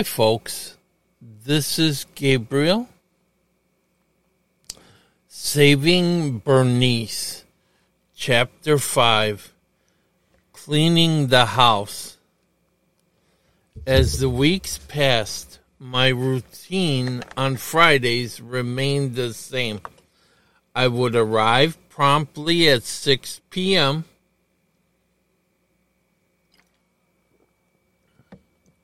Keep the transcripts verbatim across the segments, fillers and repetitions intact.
Hi, folks. This is Gabriel, Saving Bernice, Chapter five, Cleaning the House. As the weeks passed, my routine on Fridays remained the same. I would arrive promptly at six p.m.,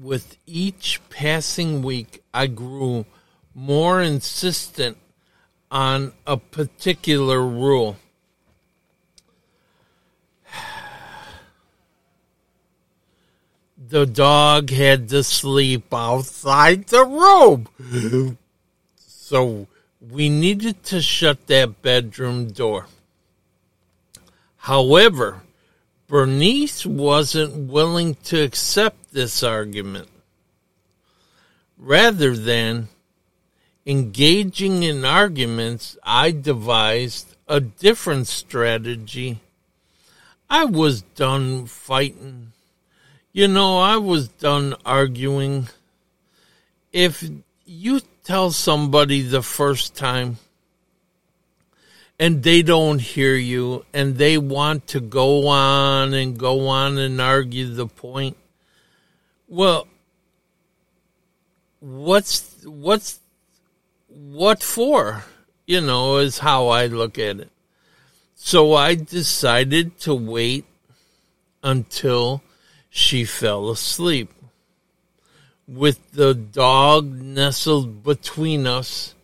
with each passing week, I grew more insistent on a particular rule. The dog had to sleep outside the room, so we needed to shut that bedroom door. However, Bernice wasn't willing to accept this argument. Rather than engaging in arguments, I devised a different strategy. I was done fighting. You know, I was done arguing. If you tell somebody the first time, and they don't hear you, and they want to go on and go on and argue the point. Well, what's what's what for? You know, is how I look at it. So I decided to wait until she fell asleep, with the dog nestled between us,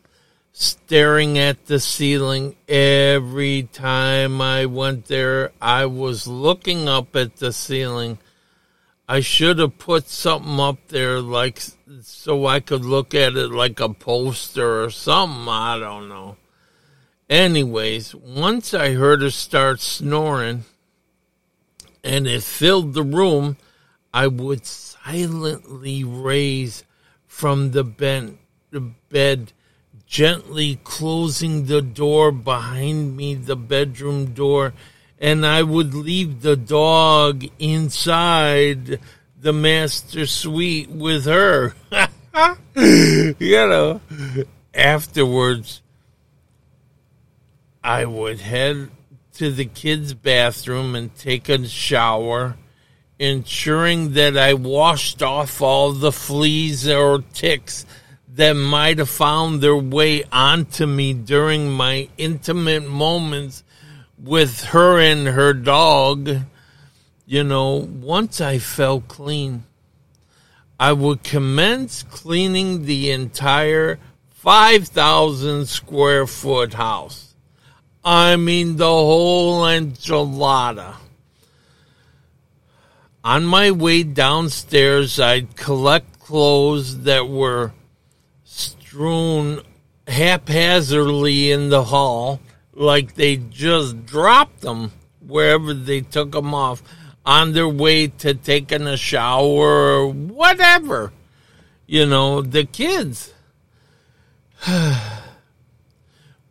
staring at the ceiling. Every time I went there, I was looking up at the ceiling. I should have put something up there like so I could look at it, like a poster or something. I don't know. Anyways, once I heard her start snoring and it filled the room, I would silently raise from the bed, the bed gently closing the door behind me, the bedroom door, and I would leave the dog inside the master suite with her. You know, afterwards, I would head to the kids' bathroom and take a shower, ensuring that I washed off all the fleas or ticks that might have found their way onto me during my intimate moments with her and her dog. You know, once I felt clean, I would commence cleaning the entire five thousand square foot house. I mean, the whole enchilada. On my way downstairs, I'd collect clothes that were strewn haphazardly in the hall, like they just dropped them wherever they took them off on their way to taking a shower or whatever. You know, the kids.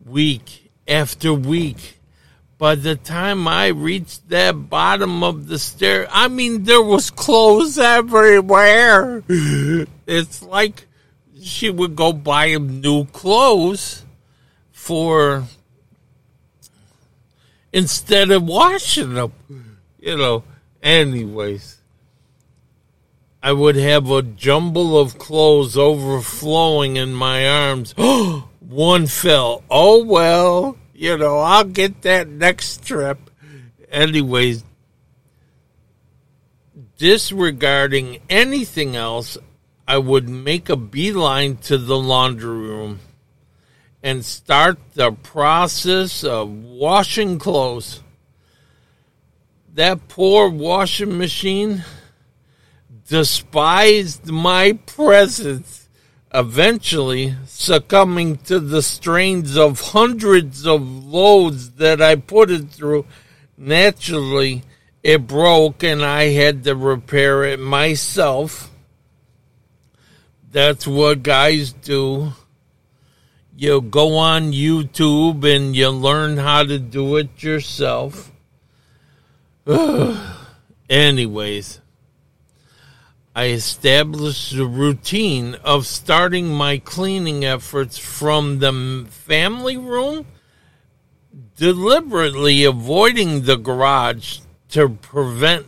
Week after week, by the time I reached that bottom of the stair, I mean, there was clothes everywhere. It's like she would go buy him new clothes for, instead of washing them, you know. Anyways, I would have a jumble of clothes overflowing in my arms. One fell. Oh, well, you know, I'll get that next trip. Anyways, disregarding anything else, I would make a beeline to the laundry room and start the process of washing clothes. That poor washing machine despised my presence, eventually succumbing to the strains of hundreds of loads that I put it through. Naturally, it broke and I had to repair it myself. That's what guys do. You go on YouTube and you learn how to do it yourself. Anyways, I established the routine of starting my cleaning efforts from the family room, deliberately avoiding the garage to prevent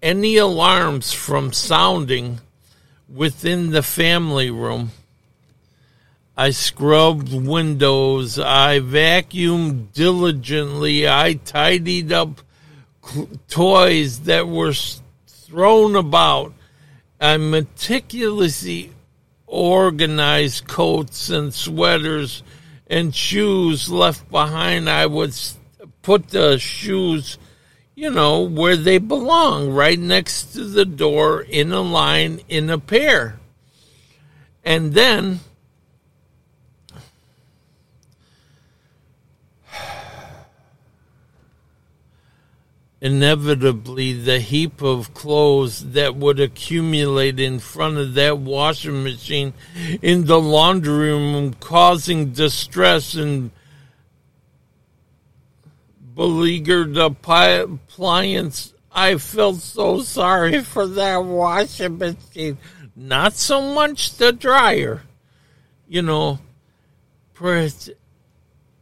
any alarms from sounding within the family room. I scrubbed windows, I vacuumed diligently, I tidied up cl- toys that were s- thrown about, I meticulously organized coats and sweaters and shoes left behind. I would put the shoes, you know, where they belong, right next to the door, in a line, in a pair. And then inevitably, the heap of clothes that would accumulate in front of that washing machine in the laundry room, causing distress and beleaguered appliance. I felt so sorry for that washing machine. Not so much the dryer. You know, perhaps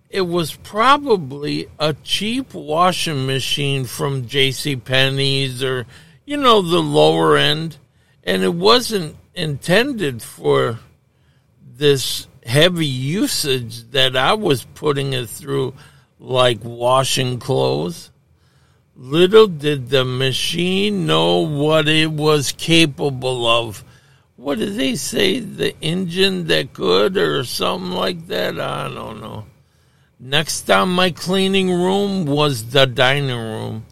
it was probably a cheap washing machine from JCPenney's or, you know, the lower end. And it wasn't intended for this heavy usage that I was putting it through, like washing clothes. Little did the machine know what it was capable of. What did they say? The engine that could or something like that? I don't know. Next on my cleaning room was the dining room,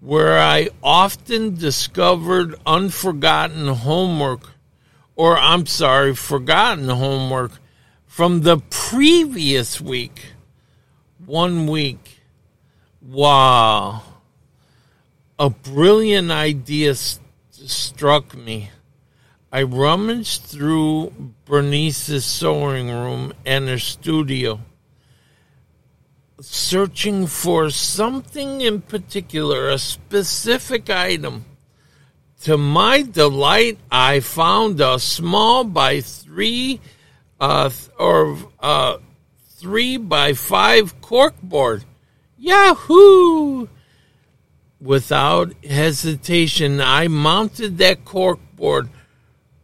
where I often discovered unforgotten homework, or I'm sorry, forgotten homework from the previous week. One week. Wow. A brilliant idea st- struck me. I rummaged through Bernice's sewing room and her studio, searching for something in particular, a specific item. To my delight, I found a small by three uh, or uh, three by five corkboard. Yahoo! Without hesitation, I mounted that corkboard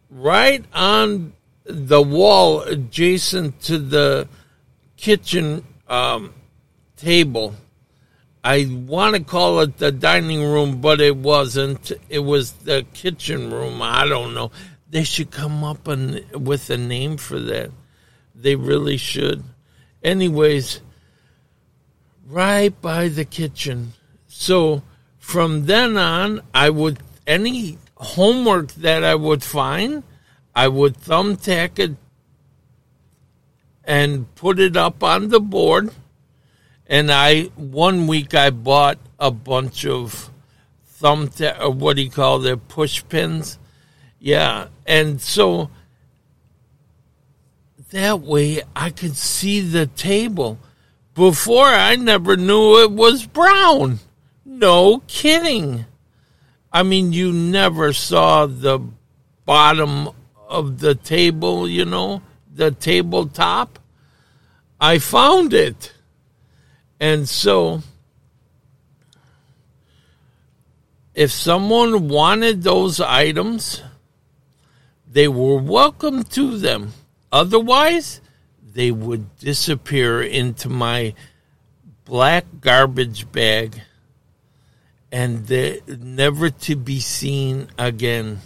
right on the wall adjacent to the kitchen um table. I want to call it the dining room, but it wasn't. It was the kitchen room. I don't know. They should come up and, with a name for that. They really should. Anyways, right by the kitchen. So from then on, I would, any homework that I would find, I would thumbtack it and put it up on the board. And I, one week I bought a bunch of thumbtack, or what do you call their push pins? Yeah. And so that way I could see the table. Before, I never knew it was brown. No kidding. I mean, you never saw the bottom of the table, you know, the tabletop. I found it. And so, if someone wanted those items, they were welcome to them. Otherwise, they would disappear into my black garbage bag, and they're never to be seen again.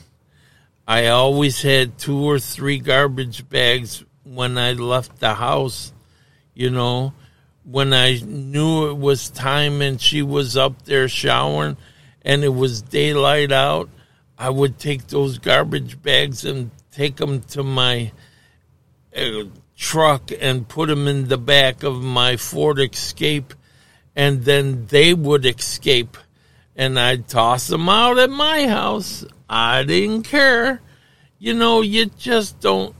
I always had two or three garbage bags when I left the house, you know. When I knew it was time and she was up there showering and it was daylight out, I would take those garbage bags and take them to my uh, truck and put them in the back of my Ford Escape, and then they would escape. And I'd toss them out at my house. I didn't care. You know, you just don't,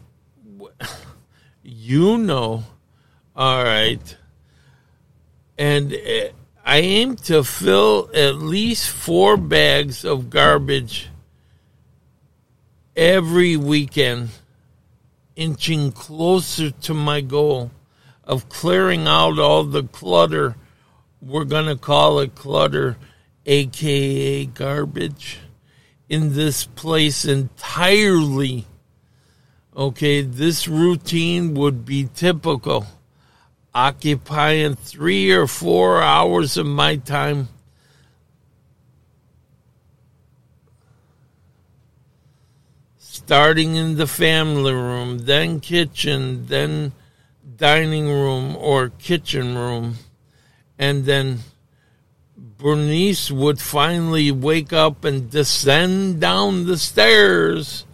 you know. All right. And I aim to fill at least four bags of garbage every weekend, inching closer to my goal of clearing out all the clutter. We're going to call it clutter, a k a garbage, in this place entirely. Okay, this routine would be typical, occupying three or four hours of my time. Starting in the family room, then kitchen, then dining room or kitchen room. And then Bernice would finally wake up and descend down the stairs.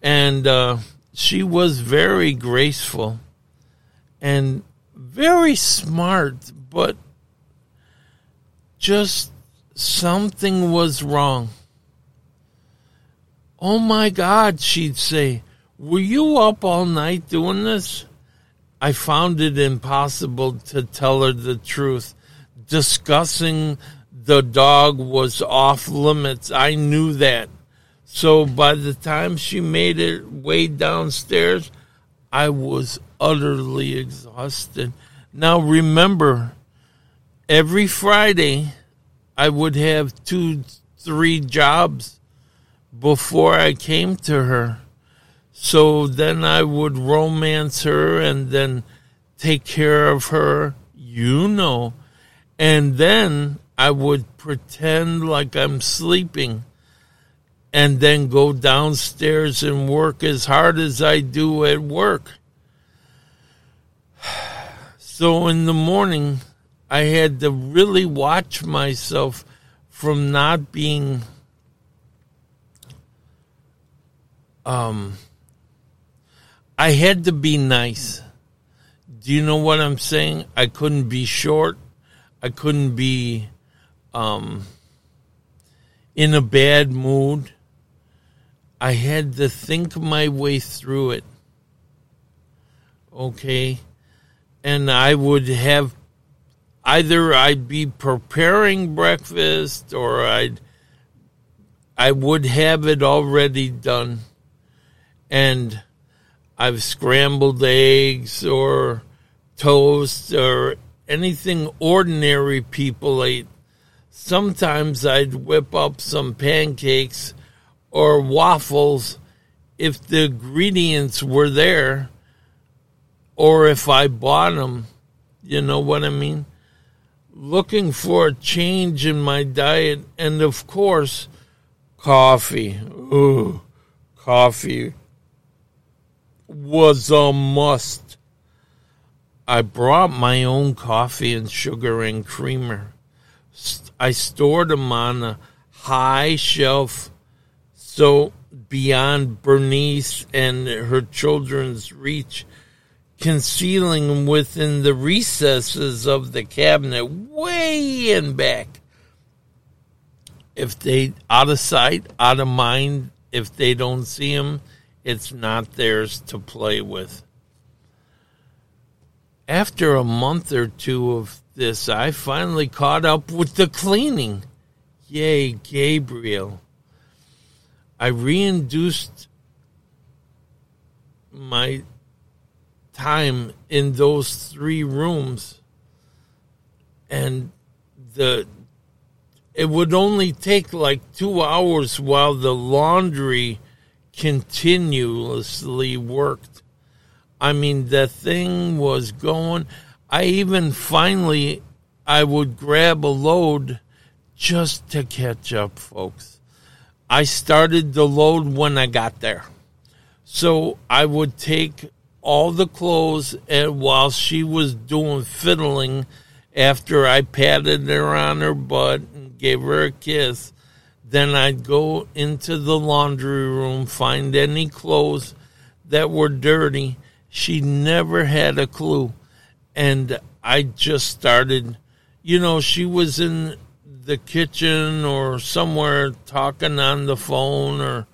And uh, she was very graceful and very smart, but just something was wrong. "Oh, my God," she'd say, "were you up all night doing this?" I found it impossible to tell her the truth. Discussing the dog was off limits. I knew that. So by the time she made her way downstairs, I was utterly exhausted. Now, remember, every Friday, I would have two, three jobs before I came to her. So then I would romance her and then take care of her, you know. And then I would pretend like I'm sleeping and then go downstairs and work as hard as I do at work. So in the morning, I had to really watch myself from not being Um, I had to be nice. Do you know what I'm saying? I couldn't be short. I couldn't be um, in a bad mood. I had to think my way through it. Okay? And I would have, either I'd be preparing breakfast or I'd, I would have it already done. And I've scrambled eggs or toast or anything ordinary people ate. Sometimes I'd whip up some pancakes or waffles if the ingredients were there or if I bought them. You know what I mean? Looking for a change in my diet and, of course, coffee. Ooh, coffee was a must. I brought my own coffee and sugar and creamer. I stored them on a high shelf, so beyond Bernice and her children's reach, concealing them within the recesses of the cabinet, way in back. If they out of sight, out of mind, if they don't see them, it's not theirs to play with. After a month or two of this, I finally caught up with the cleaning. Yay, Gabriel. I reintroduced my time in those three rooms, and the it would only take like two hours while the laundry continuously worked. I mean, the thing was going. I even finally, I would grab a load just to catch up, folks. I started the load when I got there. So I would take all the clothes, and while she was doing fiddling, after I patted her on her butt and gave her a kiss, then I'd go into the laundry room, find any clothes that were dirty. She never had a clue. And I just started, you know, she was in the kitchen or somewhere talking on the phone or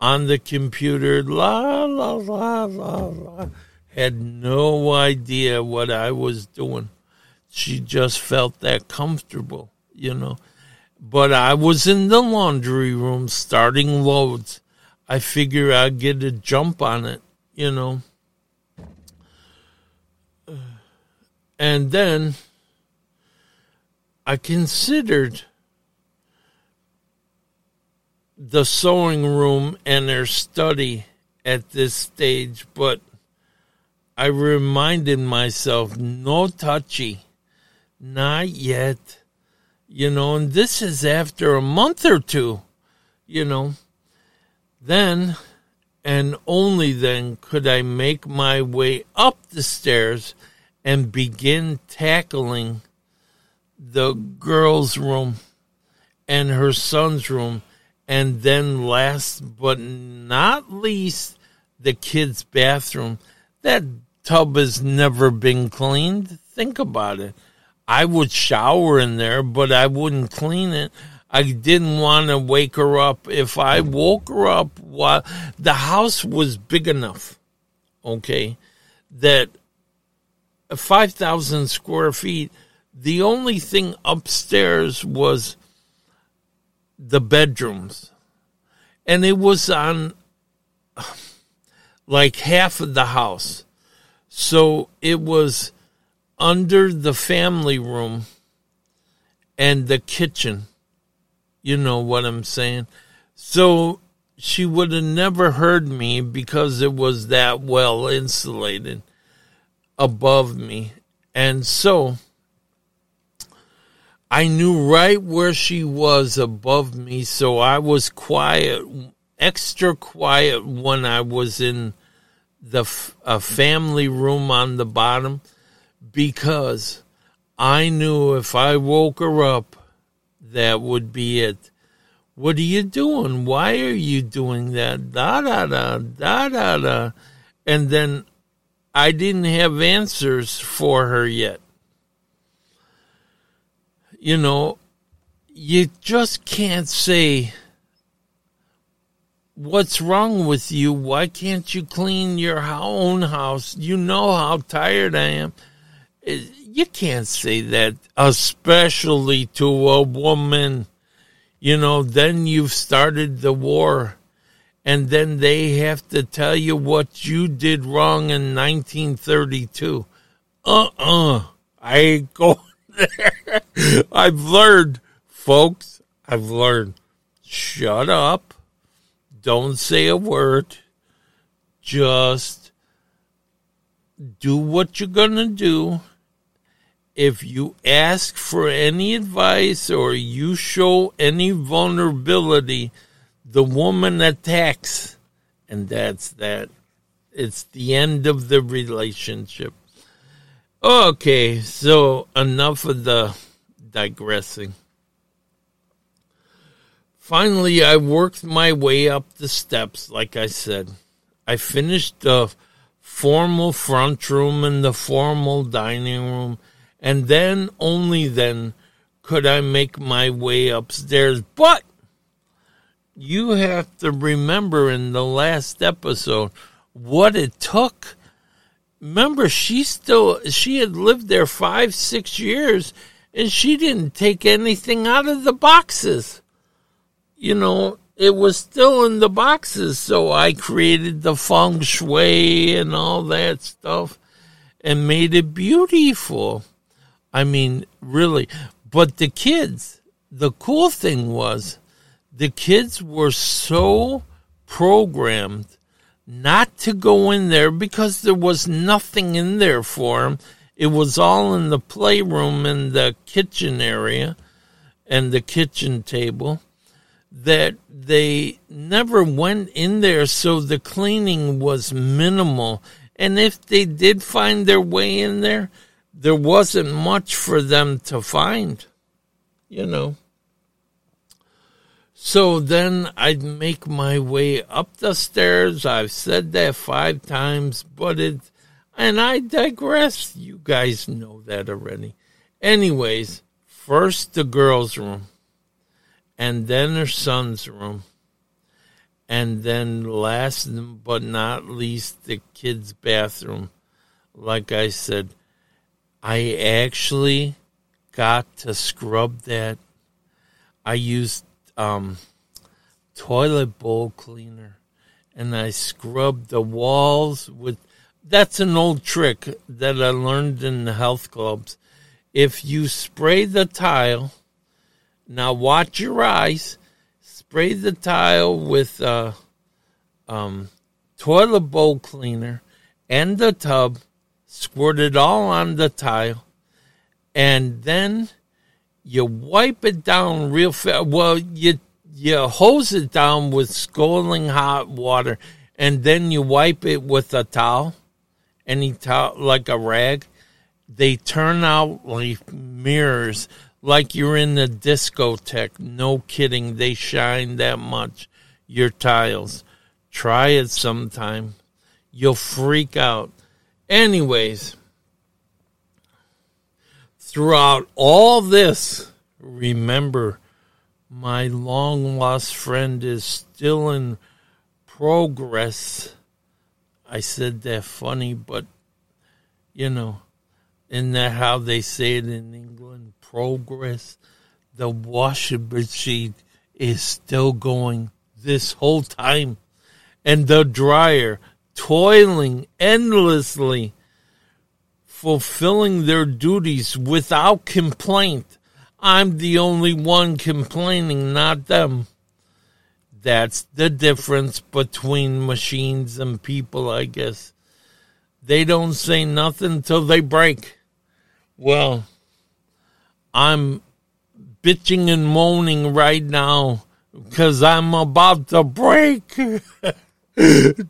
on the computer, la, la, la, la, la. Had no idea what I was doing. She just felt that comfortable, you know. But I was in the laundry room starting loads. I figure I'd get a jump on it, you know. And then I considered the sewing room and their study at this stage, but I reminded myself, no touchy, not yet, you know, and this is after a month or two, you know. Then, and only then, could I make my way up the stairs and begin tackling the girl's room and her son's room. And then last but not least, the kid's bathroom. That tub has never been cleaned. Think about it. I would shower in there, but I wouldn't clean it. I didn't want to wake her up. If I woke her up, while the house was big enough, okay, that five thousand square feet, the only thing upstairs was the bedrooms. And it was on like half of the house. So it was under the family room and the kitchen. You know what I'm saying? So she would have never heard me because it was that well insulated above me. And so I knew right where she was above me, so I was quiet, extra quiet when I was in the f- a family room on the bottom, because I knew if I woke her up, that would be it. What are you doing? Why are you doing that? Da, da, da, da, da, da. And then I didn't have answers for her yet. You know, you just can't say, what's wrong with you? Why can't you clean your own house? You know how tired I am. It, You can't say that, especially to a woman. You know, then you've started the war, and then they have to tell you what you did wrong in nineteen thirty-two. Uh-uh. I ain't going there. I've learned, folks. I've learned. Shut up. Don't say a word. Just do what you're going to do. If you ask for any advice or you show any vulnerability, the woman attacks, and that's that. It's the end of the relationship. Okay, so enough of the digressing. Finally, I worked my way up the steps, like I said. I finished the formal front room and the formal dining room. And then, only then, could I make my way upstairs. But you have to remember in the last episode what it took. Remember, she still, she had lived there five, six years, and she didn't take anything out of the boxes. You know, it was still in the boxes, so I created the feng shui and all that stuff and made it beautiful. I mean, really. But the kids, the cool thing was the kids were so programmed not to go in there because there was nothing in there for them. It was all in the playroom and the kitchen area and the kitchen table that they never went in there, so the cleaning was minimal. And if they did find their way in there, there wasn't much for them to find, you know. So then I'd make my way up the stairs. I've said that five times, but it, and I digress. You guys know that already. Anyways, first the girl's room, and then her son's room, and then last but not least, the kid's bathroom. Like I said, I actually got to scrub that. I used um, toilet bowl cleaner and I scrubbed the walls with... That's an old trick that I learned in the health clubs. If you spray the tile, now watch your eyes, spray the tile with uh, um, toilet bowl cleaner and the tub, squirt it all on the tile, and then you wipe it down real fast. Well, you, you hose it down with scalding hot water, and then you wipe it with a towel. Any towel, like a rag, they turn out like mirrors, like you're in a discotheque. No kidding, they shine that much, your tiles. Try it sometime. You'll freak out. Anyways, throughout all this, remember, my long-lost friend is still in progress. I said that funny, but, you know, isn't that how they say it in England? Progress. The washing machine is still going this whole time. And the dryer, toiling endlessly, fulfilling their duties without complaint. I'm the only one complaining, not them. That's the difference between machines and people, I guess. They don't say nothing till they break. Well, I'm bitching and moaning right now because I'm about to break.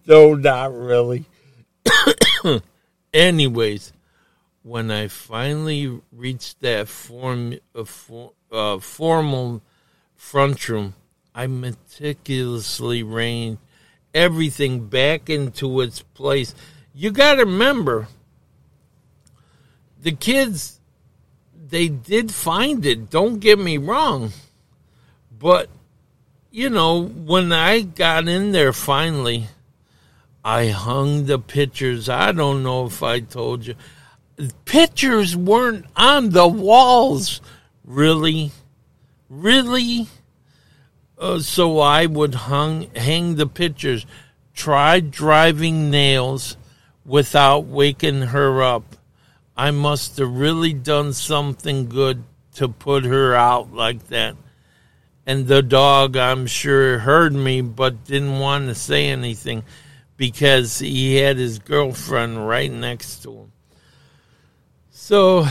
No, not really. Anyways, when I finally reached that form, uh, for, uh, formal front room, I meticulously ranged everything back into its place. You got to remember, the kids, they did find it. Don't get me wrong. But, you know, when I got in there finally, I hung the pictures. I don't know if I told you. Pictures weren't on the walls. Really? Really? Uh, so I would hung, hang the pictures. Try driving nails without waking her up. I must have really done something good to put her out like that. And the dog, I'm sure, heard me but didn't want to say anything because he had his girlfriend right next to him. So...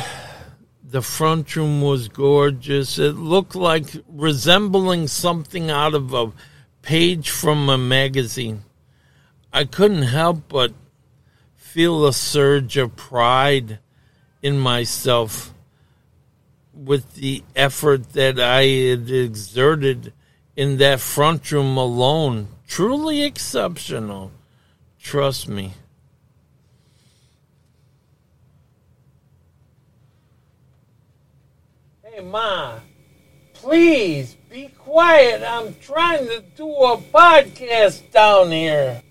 the front room was gorgeous. It looked like resembling something out of a page from a magazine. I couldn't help but feel a surge of pride in myself with the effort that I had exerted in that front room alone. Truly exceptional. Trust me. Ma, please be quiet. I'm trying to do a podcast down here.